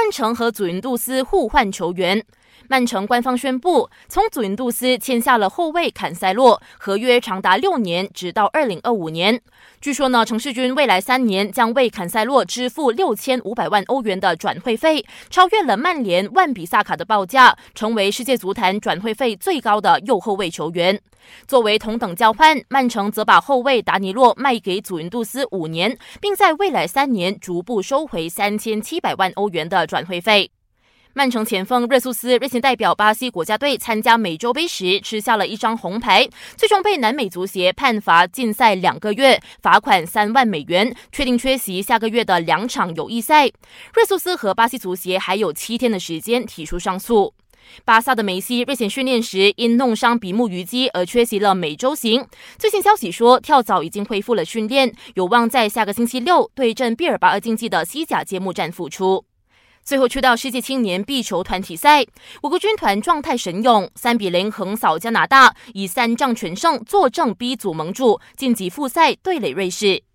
曼城和祖云杜斯互换球员。曼城官方宣布，从祖云杜斯签下了后卫坎塞洛，合约长达6年，直到2025年。据说呢，城市军未来3年将为坎塞洛支付6500万欧元的转会费，超越了曼联万比萨卡的报价，成为世界足坛转会费最高的右后卫球员。作为同等交换，曼城则把后卫达尼洛卖给祖云杜斯5年，并在未来3年逐步收回3700万欧元的转会费。曼城前锋热苏斯日前代表巴西国家队参加美洲杯时吃下了一张红牌，最终被南美足协判罚禁赛2个月，罚款3万美元，确定缺席下个月的2场友谊赛。热苏斯和巴西足协还有7天的时间提出上诉。巴萨的梅西日前训练时因弄伤比目鱼肌而缺席了美洲行。最新消息说，跳蚤已经恢复了训练，有望在下个星期6对阵毕尔巴鄂竞技的西甲揭幕战复出。最后去到世界青年壁球团体赛，我国军团状态神勇，3-0横扫加拿大，以3仗全胜坐镇 B 组盟主，晋级复赛对垒瑞士。